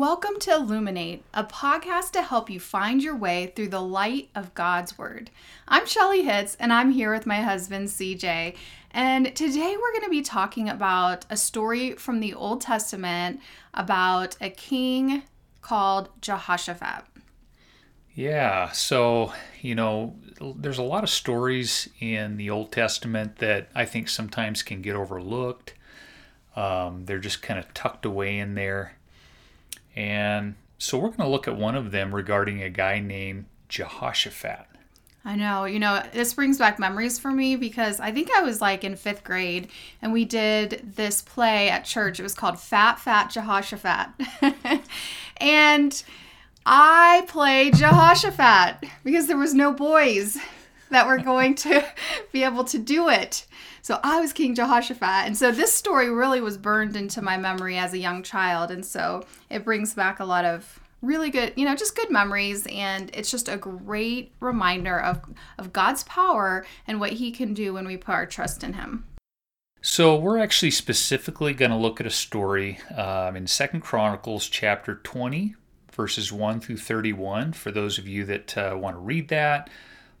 Welcome to Illuminate, a podcast to help you find your way through the light of God's Word. I'm Shelly Hitz, and I'm here with my husband, CJ. And today we're going to be talking about a story from the Old Testament about a king called Jehoshaphat. Yeah, so, you know, there's a lot of stories in the Old Testament that I think sometimes can get overlooked. They're just kind of tucked away in there. And so we're going to look at one of them regarding a guy named Jehoshaphat. I know, you know, this brings back memories for me because I think I was like in 5th grade and we did this play at church. It was called Fat, Fat Jehoshaphat. And I played Jehoshaphat because there was no boys that were going to be able to do it. So I was King Jehoshaphat. And so this story really was burned into my memory as a young child. And so it brings back a lot of really good, you know, just good memories. And it's just a great reminder of God's power and what he can do when we put our trust in him. So we're actually specifically going to look at a story in 2 Chronicles chapter 20, verses 1 through 31. For those of you that want to read that,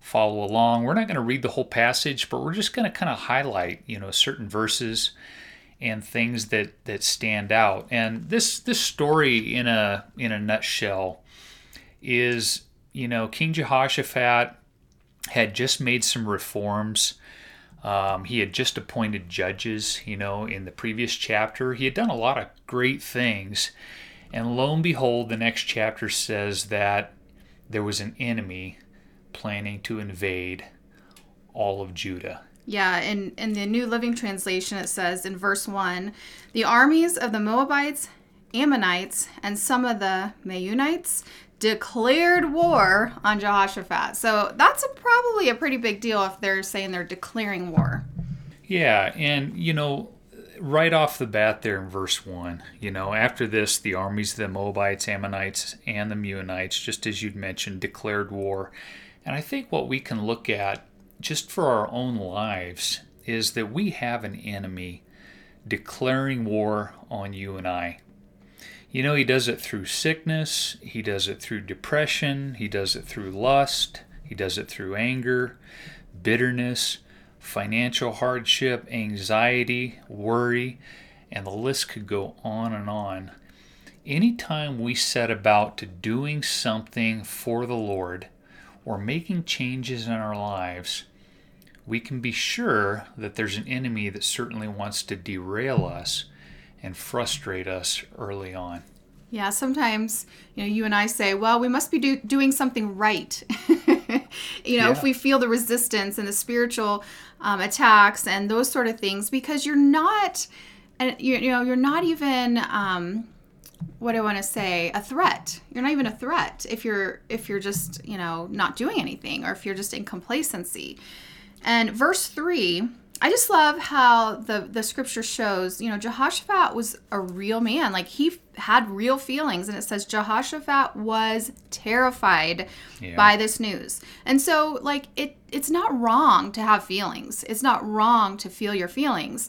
follow along. We're not going to read the whole passage, but we're just going to kind of highlight, you know, certain verses and things that stand out. And this story in a nutshell is, you know, King Jehoshaphat had just made some reforms. He had just appointed judges, you know, in the previous chapter. He had done a lot of great things. And lo and behold, the next chapter says that there was an enemy planning to invade all of Judah. Yeah, and in the New Living Translation, it says in verse 1, the armies of the Moabites, Ammonites, and some of the Meunites declared war on Jehoshaphat. So that's probably a pretty big deal if they're saying they're declaring war. Yeah, and you know, right off the bat there in verse 1, you know, after this, the armies of the Moabites, Ammonites, and the Meunites, just as you'd mentioned, declared war. And I think what we can look at just for our own lives is that we have an enemy declaring war on you and I. You know, he does it through sickness, he does it through depression, he does it through lust, he does it through anger, bitterness, financial hardship, anxiety, worry, and the list could go on and on. Anytime we set about to doing something for the Lord, or making changes in our lives, we can be sure that there's an enemy that certainly wants to derail us and frustrate us early on. Yeah, sometimes, you know, you and I say, well, we must be doing something right. If we feel the resistance and the spiritual attacks and those sort of things, because you're not even a threat. You're not even a threat if you're just, you know, not doing anything, or if you're just in complacency. And verse 3, I just love how the scripture shows, you know, Jehoshaphat was a real man. Like, he had real feelings. And it says Jehoshaphat was terrified by this news. And so, like, it's not wrong to have feelings. It's not wrong to feel your feelings.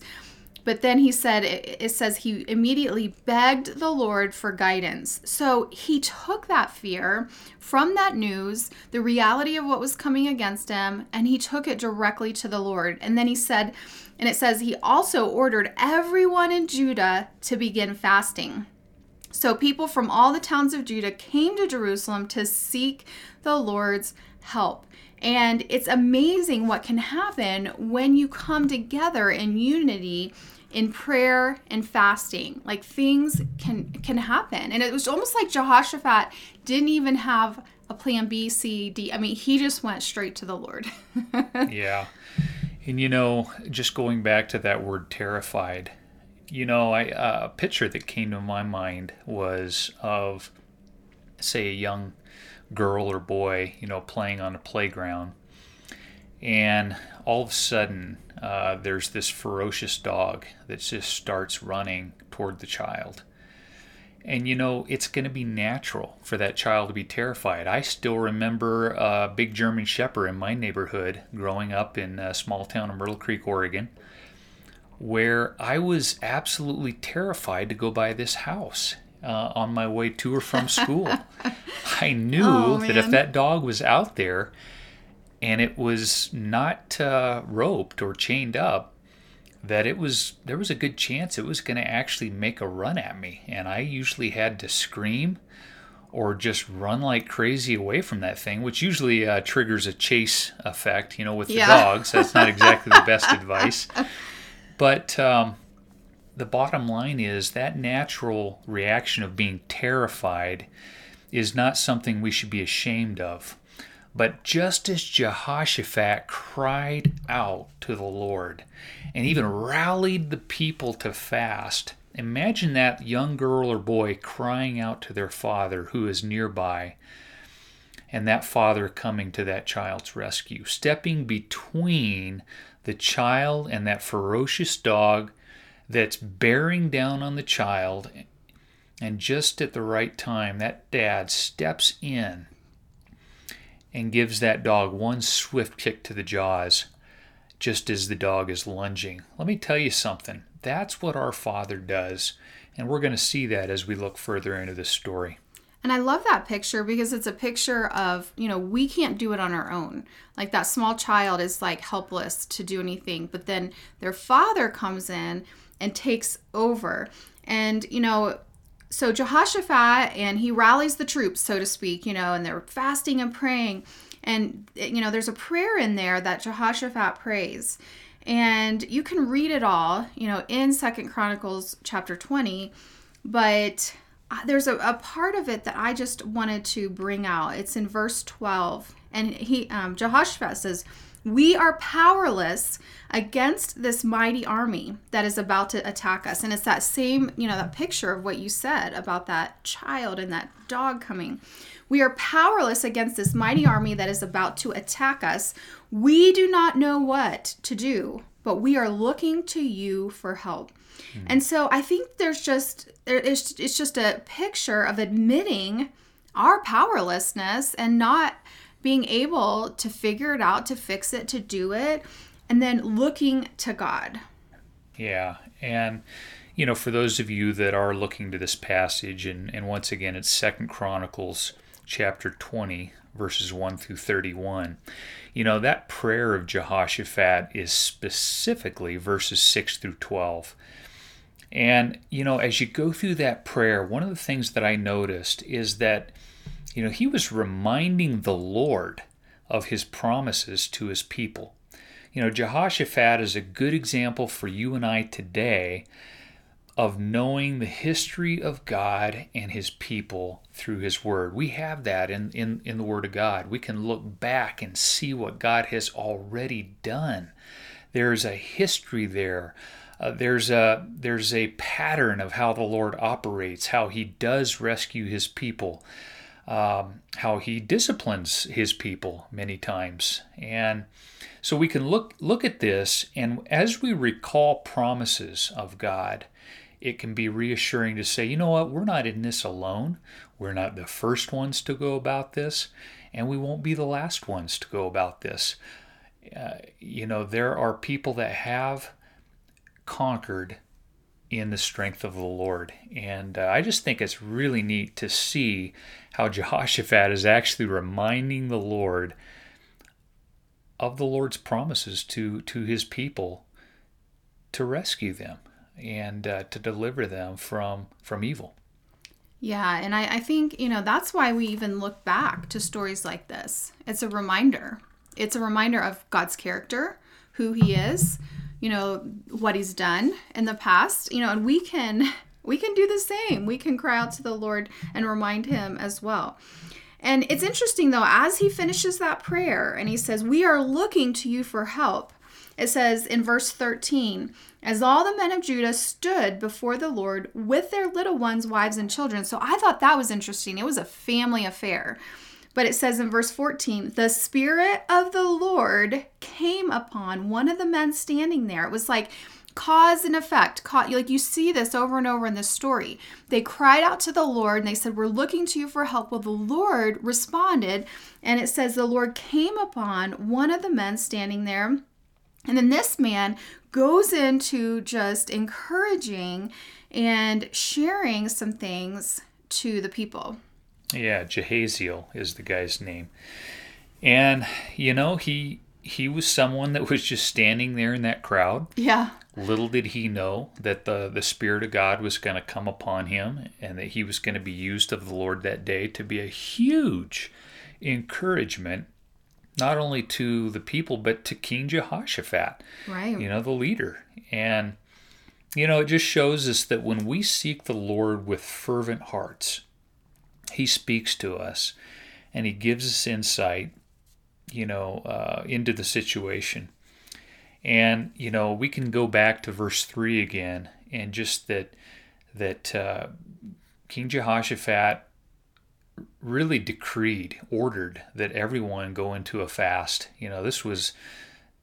But then he said, it says he immediately begged the Lord for guidance. So he took that fear from that news, the reality of what was coming against him, and he took it directly to the Lord. And then he said, and it says he also ordered everyone in Judah to begin fasting. So people from all the towns of Judah came to Jerusalem to seek the Lord's help. And it's amazing what can happen when you come together in unity, in prayer and fasting. Like, things can happen. And it was almost like Jehoshaphat didn't even have a plan B, C, D. I mean, he just went straight to the Lord. Yeah. And, you know, just going back to that word terrified, you know, a picture that came to my mind was of, say, a young girl or boy, you know, playing on a playground, and all of a sudden there's this ferocious dog that just starts running toward the child. And you know, it's going to be natural for that child to be terrified. I still remember a big German Shepherd in my neighborhood growing up in a small town in Myrtle Creek, Oregon, where I was absolutely terrified to go by this house. on my way to or from school. I knew that if that dog was out there and it was not roped or chained up, that it was, there was a good chance it was going to actually make a run at me. And I usually had to scream or just run like crazy away from that thing, which usually triggers a chase effect, you know, with the dogs. That's not exactly the best advice. But the bottom line is that natural reaction of being terrified is not something we should be ashamed of. But just as Jehoshaphat cried out to the Lord and even rallied the people to fast, imagine that young girl or boy crying out to their father who is nearby, and that father coming to that child's rescue, stepping between the child and that ferocious dog that's bearing down on the child. And just at the right time, that dad steps in and gives that dog one swift kick to the jaws just as the dog is lunging. Let me tell you something. That's what our Father does, and we're going to see that as we look further into this story. And I love that picture because it's a picture of, you know, we can't do it on our own. Like that small child is like helpless to do anything, but then their father comes in and takes over. And, you know, so Jehoshaphat, and he rallies the troops, so to speak, you know, and they're fasting and praying. And, you know, there's a prayer in there that Jehoshaphat prays. And you can read it all, you know, in 2 Chronicles chapter 20, but there's a part of it that I just wanted to bring out. It's in verse 12, and he Jehoshaphat says, "We are powerless against this mighty army that is about to attack us." And it's that same, you know, that picture of what you said about that child and that dog coming. "We are powerless against this mighty army that is about to attack us. We do not know what to do, but we are looking to you for help." Mm-hmm. And so I think there's just, it's just a picture of admitting our powerlessness and not being able to figure it out, to fix it, to do it, and then looking to God. Yeah. And, you know, for those of you that are looking to this passage, and once again, it's 2 Chronicles chapter 20, verses 1 through 31. You know, that prayer of Jehoshaphat is specifically verses 6 through 12. And, you know, as you go through that prayer, one of the things that I noticed is that, you know, he was reminding the Lord of his promises to his people. You know, Jehoshaphat is a good example for you and I today of knowing the history of God and his people through his word. We have that in the word of God. We can look back and see what God has already done. There's a history there. There's a pattern of how the Lord operates, how he does rescue his people, how he disciplines his people many times. And so we can look at this, and as we recall promises of God, it can be reassuring to say, you know what, we're not in this alone. We're not the first ones to go about this, and we won't be the last ones to go about this. You know, there are people that have conquered in the strength of the Lord. And I just think it's really neat to see how Jehoshaphat is actually reminding the Lord of the Lord's promises to his people to rescue them and to deliver them from evil. Yeah, and I think, you know, that's why we even look back to stories like this. It's a reminder. It's a reminder of God's character, who he is, you know, what he's done in the past, you know, and we can do the same. We can cry out to the Lord and remind him as well. And it's interesting though, as he finishes that prayer and he says, "We are looking to you for help." It says in verse 13, "As all the men of Judah stood before the Lord with their little ones, wives, and children." So I thought that was interesting. It was a family affair. But it says in verse 14, "The Spirit of the Lord came upon one of the men standing there." It was like cause and effect. Like you see this over and over in this story. They cried out to the Lord and they said, "We're looking to you for help." Well, the Lord responded, and it says the Lord came upon one of the men standing there. And then this man goes into just encouraging and sharing some things to the people. Yeah, Jehaziel is the guy's name. And, you know, he was someone that was just standing there in that crowd. Yeah. Little did he know that the Spirit of God was going to come upon him and that he was going to be used of the Lord that day to be a huge encouragement, not only to the people, but to King Jehoshaphat. Right. You know, the leader. And, you know, it just shows us that when we seek the Lord with fervent hearts, He speaks to us and He gives us insight, you know, into the situation. And, you know, we can go back to verse 3 again, and just that King Jehoshaphat really ordered that everyone go into a fast. You know, this was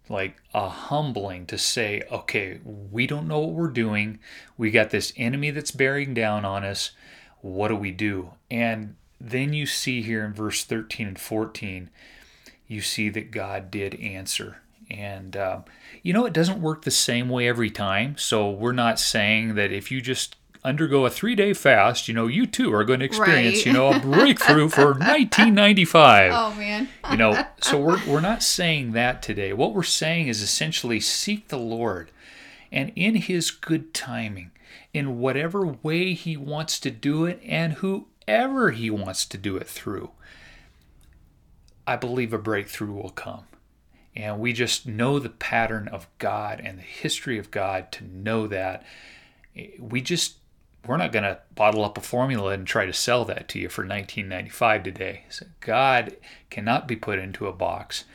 like a humbling to say, okay, we don't know what we're doing. We got this enemy that's bearing down on us. What do we do? And then you see here in verse 13 and 14, you see that God did answer. And, you know, it doesn't work the same way every time. So we're not saying that if you just undergo a 3-day fast, you know, you too are going to experience, right, you know, a breakthrough for $19.95. Oh, man. You know, so we're not saying that today. What we're saying is essentially seek the Lord. And in His good timing, in whatever way He wants to do it and whoever He wants to do it through, I believe a breakthrough will come. And we just know the pattern of God and the history of God to know that. We're not going to bottle up a formula and try to sell that to you for $19.95 today. So God cannot be put into a box,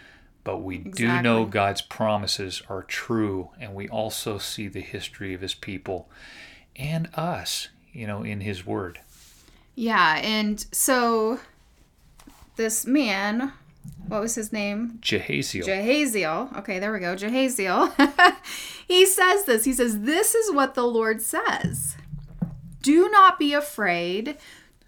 but we do know God's promises are true. And we also see the history of His people and us, you know, in His word. Yeah. And so this man, what was his name? Jehaziel. Okay, there we go. Jehaziel. He says this. He says, this is what the Lord says. Do not be afraid.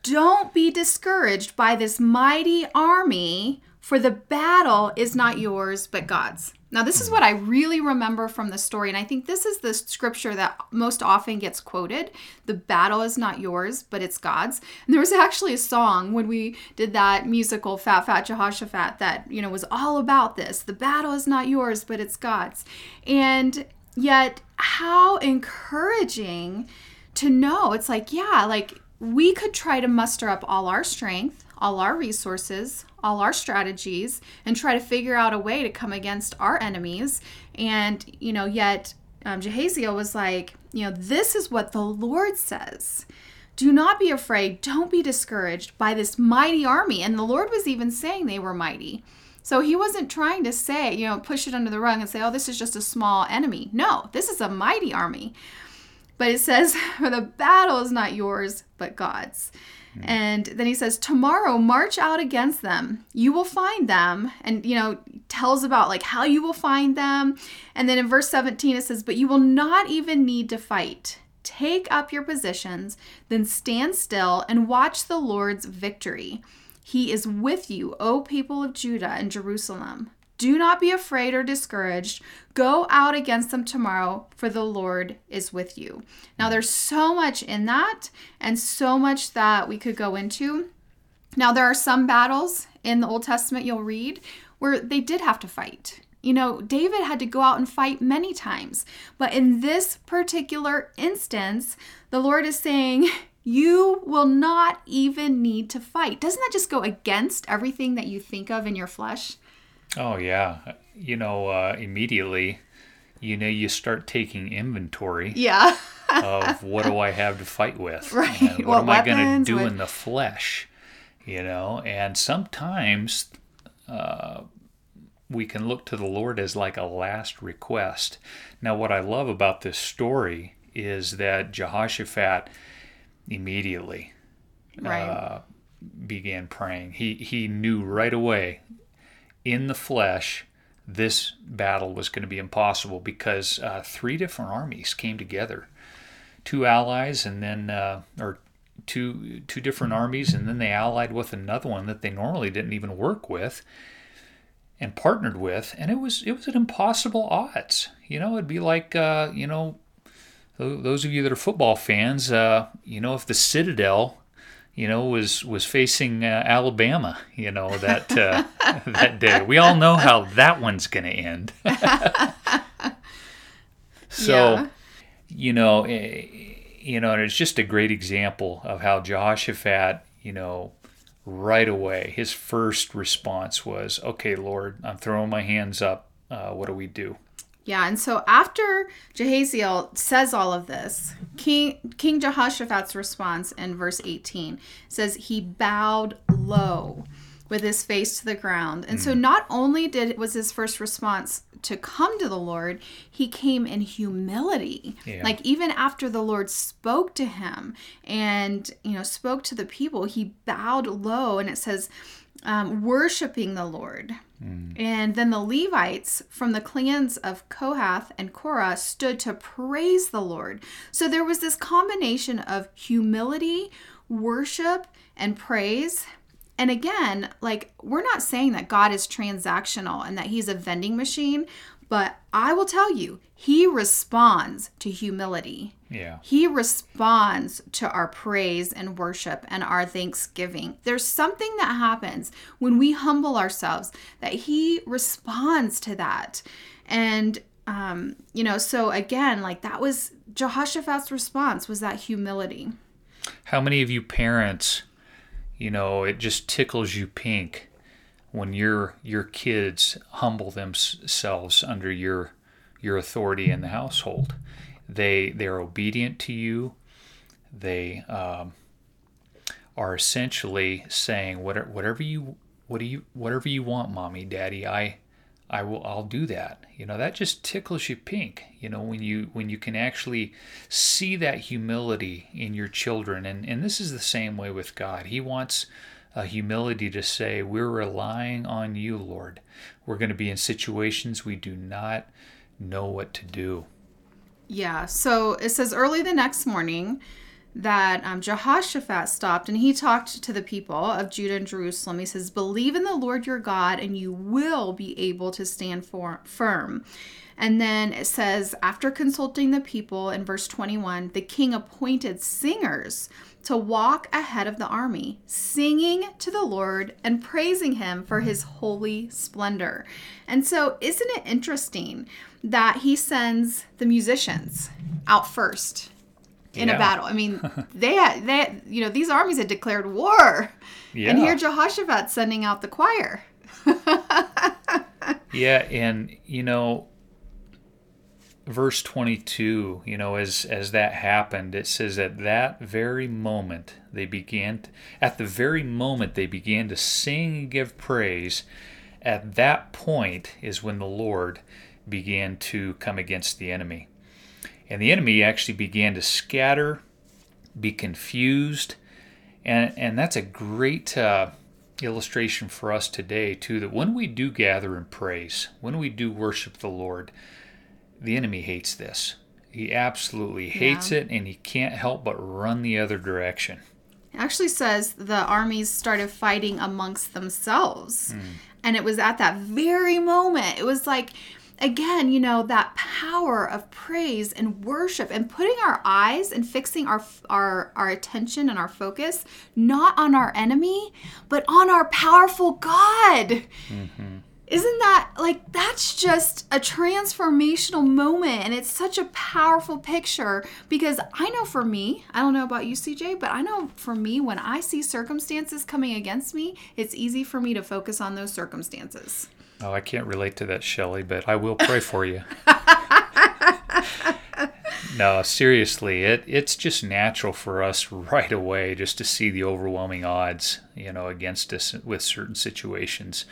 Don't be discouraged by this mighty army, for the battle is not yours, but God's. Now, this is what I really remember from the story, and I think this is the scripture that most often gets quoted. The battle is not yours, but it's God's. And there was actually a song when we did that musical, Fat Fat Jehoshaphat, that, you know, was all about this. The battle is not yours, but it's God's. And yet, how encouraging to know. It's like, yeah, like we could try to muster up all our strength, all our resources, all our strategies, and try to figure out a way to come against our enemies. And, you know, yet Jehaziel was like, you know, this is what the Lord says. Do not be afraid. Don't be discouraged by this mighty army. And the Lord was even saying they were mighty. So He wasn't trying to say, you know, push it under the rug and say, oh, this is just a small enemy. No, this is a mighty army. But it says, for the battle is not yours, but God's. And then he says, tomorrow, march out against them. You will find them. And, you know, tells about like how you will find them. And then in verse 17, it says, but you will not even need to fight. Take up your positions, then stand still and watch the Lord's victory. He is with you, O people of Judah and Jerusalem. Do not be afraid or discouraged. Go out against them tomorrow, for the Lord is with you. Now, there's so much in that and so much that we could go into. Now, there are some battles in the Old Testament you'll read where they did have to fight. You know, David had to go out and fight many times. But in this particular instance, the Lord is saying, you will not even need to fight. Doesn't that just go against everything that you think of in your flesh? Oh, yeah. You know, immediately, you know, you start taking inventory of what do I have to fight with? Right. And what am I going to do in the flesh? You know, and sometimes we can look to the Lord as like a last request. Now, what I love about this story is that Jehoshaphat immediately began praying. He knew right away, in the flesh, this battle was going to be impossible because 3 different armies came together. 2 allies and then, or two different armies, and then they allied with another one that they normally didn't even work with and partnered with. And it was at impossible odds. You know, it'd be like, you know, those of you that are football fans, you know, if the Citadel, you know, was facing Alabama, you know, that that day, we all know how that one's going to end. So, yeah. you know, and it's just a great example of how Jehoshaphat, you know, right away, his first response was, "Okay, Lord, I'm throwing my hands up. What do we do?" Yeah, and so after Jehaziel says all of this, King Jehoshaphat's response in verse 18 says he bowed low with his face to the ground. And so not only was his first response to come to the Lord, he came in humility. Yeah. Like even after the Lord spoke to him and, you know, spoke to the people, he bowed low, and it says, worshiping the Lord. And then the Levites from the clans of Kohath and Korah stood to praise the Lord. So there was this combination of humility, worship, and praise. And again, like, we're not saying that God is transactional and that he's a vending machine, but I will tell you, he responds to humility. Yeah. He responds to our praise and worship and our thanksgiving. There's something that happens when we humble ourselves that he responds to that. And, you know, so again, like, that was Jehoshaphat's response, was that humility. How many of you parents, you know, it just tickles you pink when your kids humble themselves under your authority in the household. They're obedient to you. They are essentially saying, whatever you want, Mommy, Daddy, I'll do that. You know, that just tickles you pink. You know, when you can actually see that humility in your children, and this is the same way with God. He wants a humility to say, we're relying on you, Lord. We're going to be in situations we do not know what to do. Yeah, so it says early the next morning that Jehoshaphat stopped and he talked to the people of Judah and Jerusalem. He says, believe in the Lord your God and you will be able to stand firm. And then it says, after consulting the people in verse 21, the king appointed singers to walk ahead of the army, singing to the Lord and praising him for his holy splendor. And so isn't it interesting that he sends the musicians out first in a battle? I mean, they had, you know, these armies had declared war. Yeah. And here Jehoshaphat's sending out the choir. Yeah, and, you know, verse 22, you know, as that happened, it says at the very moment they began to sing and give praise. At that point is when the Lord began to come against the enemy. And the enemy actually began to scatter, be confused. And that's a great illustration for us today, too, that when we do gather in praise, when we do worship the Lord, the enemy hates this. He absolutely hates it, and he can't help but run the other direction. It actually says the armies started fighting amongst themselves. And it was at that very moment. It was like, again, you know, that power of praise and worship and putting our eyes and fixing our attention and our focus, not on our enemy, but on our powerful God. Mm-hmm. Isn't that, like, that's just a transformational moment, and it's such a powerful picture, because I know for me, I don't know about you, CJ, but I know for me, when I see circumstances coming against me, it's easy for me to focus on those circumstances. Oh, I can't relate to that, Shelly, but I will pray for you. No, seriously, it's just natural for us right away just to see the overwhelming odds, you know, against us with certain situations.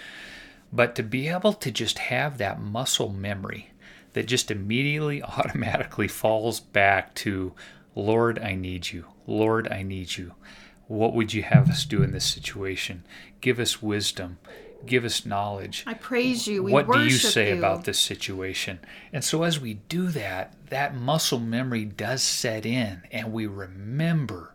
But to be able to just have that muscle memory that just immediately, automatically falls back to, Lord, I need you. Lord, I need you. What would you have us do in this situation? Give us wisdom. Give us knowledge. I praise you. We worship you. What do you say about this situation? And so as we do that, that muscle memory does set in, and we remember.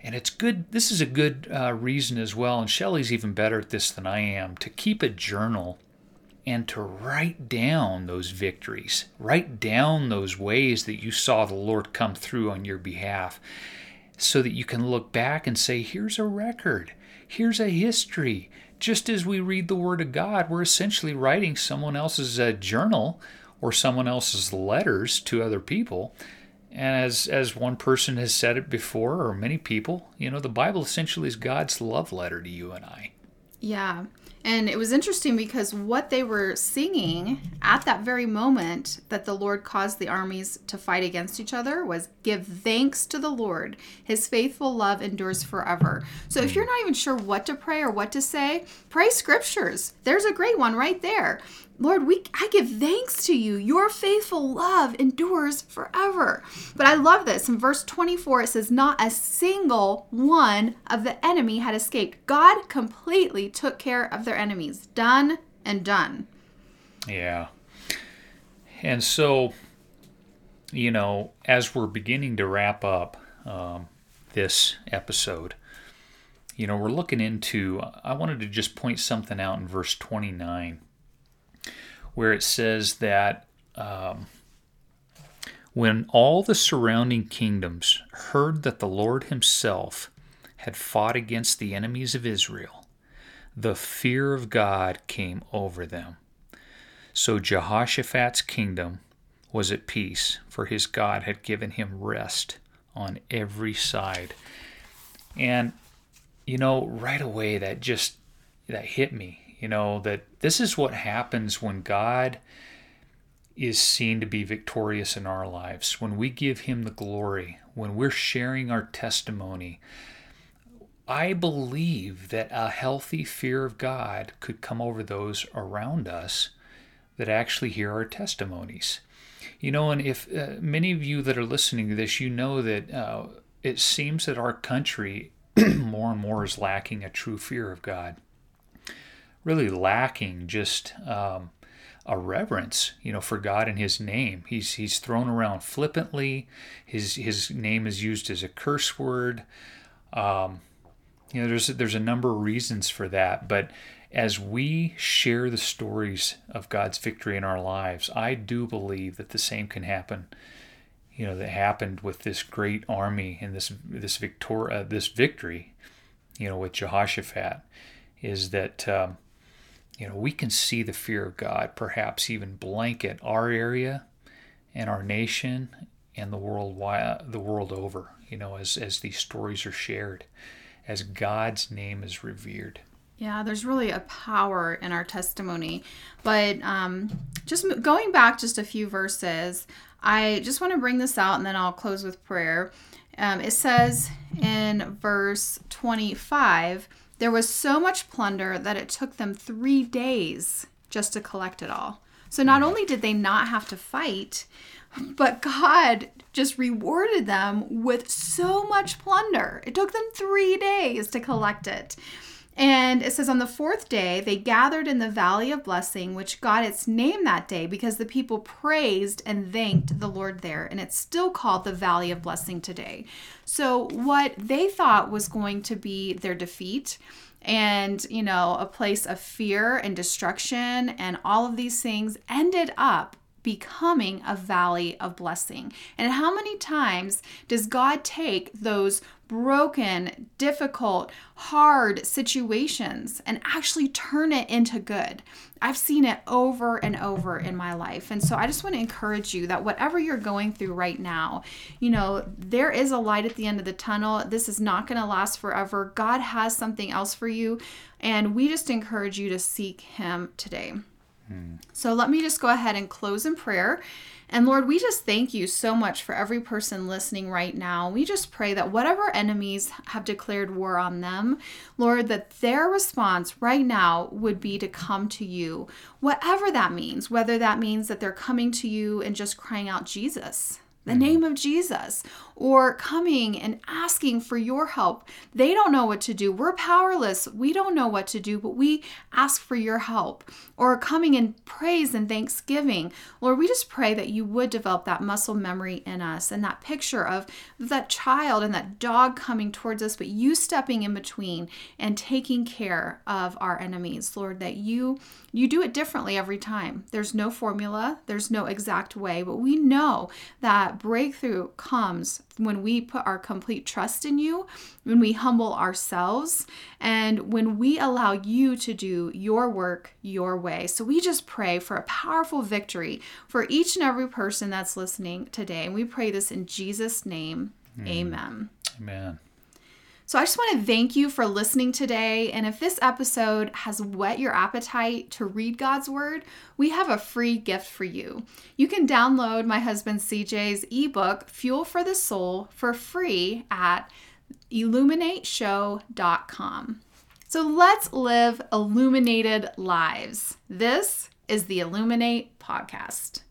And it's good. This is a good reason as well, and Shelly's even better at this than I am, to keep a journal and to write down those victories, write down those ways that you saw the Lord come through on your behalf, so that you can look back and say, here's a record, here's a history. Just as we read the Word of God, we're essentially writing someone else's journal or someone else's letters to other people. And as one person has said it before, or many people, you know, the Bible essentially is God's love letter to you and I. Yeah. And it was interesting because what they were singing at that very moment that the Lord caused the armies to fight against each other was, give thanks to the Lord. His faithful love endures forever. So if you're not even sure what to pray or what to say, pray scriptures. There's a great one right there. Lord, I give thanks to you. Your faithful love endures forever. But I love this. In verse 24, it says, not a single one of the enemy had escaped. God completely took care of their enemies. Done and done. Yeah. And so, you know, as we're beginning to wrap up this episode, you know, we're looking into, I wanted to just point something out in verse 29. Where it says that when all the surrounding kingdoms heard that the Lord himself had fought against the enemies of Israel, the fear of God came over them. So Jehoshaphat's kingdom was at peace, for his God had given him rest on every side. And, you know, right away that hit me. You know, that this is what happens when God is seen to be victorious in our lives. When we give him the glory, when we're sharing our testimony, I believe that a healthy fear of God could come over those around us that actually hear our testimonies. You know, and if many of you that are listening to this, you know that it seems that our country more and more is lacking a true fear of God. Really lacking just a reverence, you know, for God and his name. He's thrown around flippantly. His name is used as a curse word. You know, there's a number of reasons for that. But as we share the stories of God's victory in our lives, I do believe that the same can happen. You know, that happened with this great army and this victory. You know, with Jehoshaphat, is that you know, we can see the fear of God perhaps even blanket our area and our nation and the world over, you know, as these stories are shared, as God's name is revered. Yeah, there's really a power in our testimony. But just going back just a few verses, I just want to bring this out and then I'll close with prayer. It says in verse 25, there was so much plunder that it took them 3 days just to collect it all. So not only did they not have to fight, but God just rewarded them with so much plunder. It took them 3 days to collect it. And it says, on the 4th day, they gathered in the Valley of Blessing, which got its name that day because the people praised and thanked the Lord there. And it's still called the Valley of Blessing today. So what they thought was going to be their defeat and, you know, a place of fear and destruction and all of these things ended up becoming a valley of blessing. And how many times does God take those broken, difficult, hard situations and actually turn it into good? I've seen it over and over in my life. And so I just want to encourage you that whatever you're going through right now, you know, there is a light at the end of the tunnel. This is not going to last forever. God has something else for you. And we just encourage you to seek him today. So let me just go ahead and close in prayer. And Lord, we just thank you so much for every person listening right now. We just pray that whatever enemies have declared war on them, Lord, that their response right now would be to come to you, whatever that means, whether that means that they're coming to you and just crying out Jesus, the name of Jesus, or coming and asking for your help. They don't know what to do. We're powerless. We don't know what to do, but we ask for your help. Or coming in praise and thanksgiving. Lord, we just pray that you would develop that muscle memory in us, and that picture of that child and that dog coming towards us, but you stepping in between and taking care of our enemies. Lord, that you do it differently every time. There's no formula. There's no exact way, but we know that breakthrough comes when we put our complete trust in you, when we humble ourselves, and when we allow you to do your work your way. So we just pray for a powerful victory for each and every person that's listening today. And we pray this in Jesus' name. Amen. Amen. So I just want to thank you for listening today. And if this episode has whet your appetite to read God's Word, we have a free gift for you. You can download my husband CJ's ebook, Fuel for the Soul, for free at illuminateshow.com. So let's live illuminated lives. This is the Illuminate Podcast.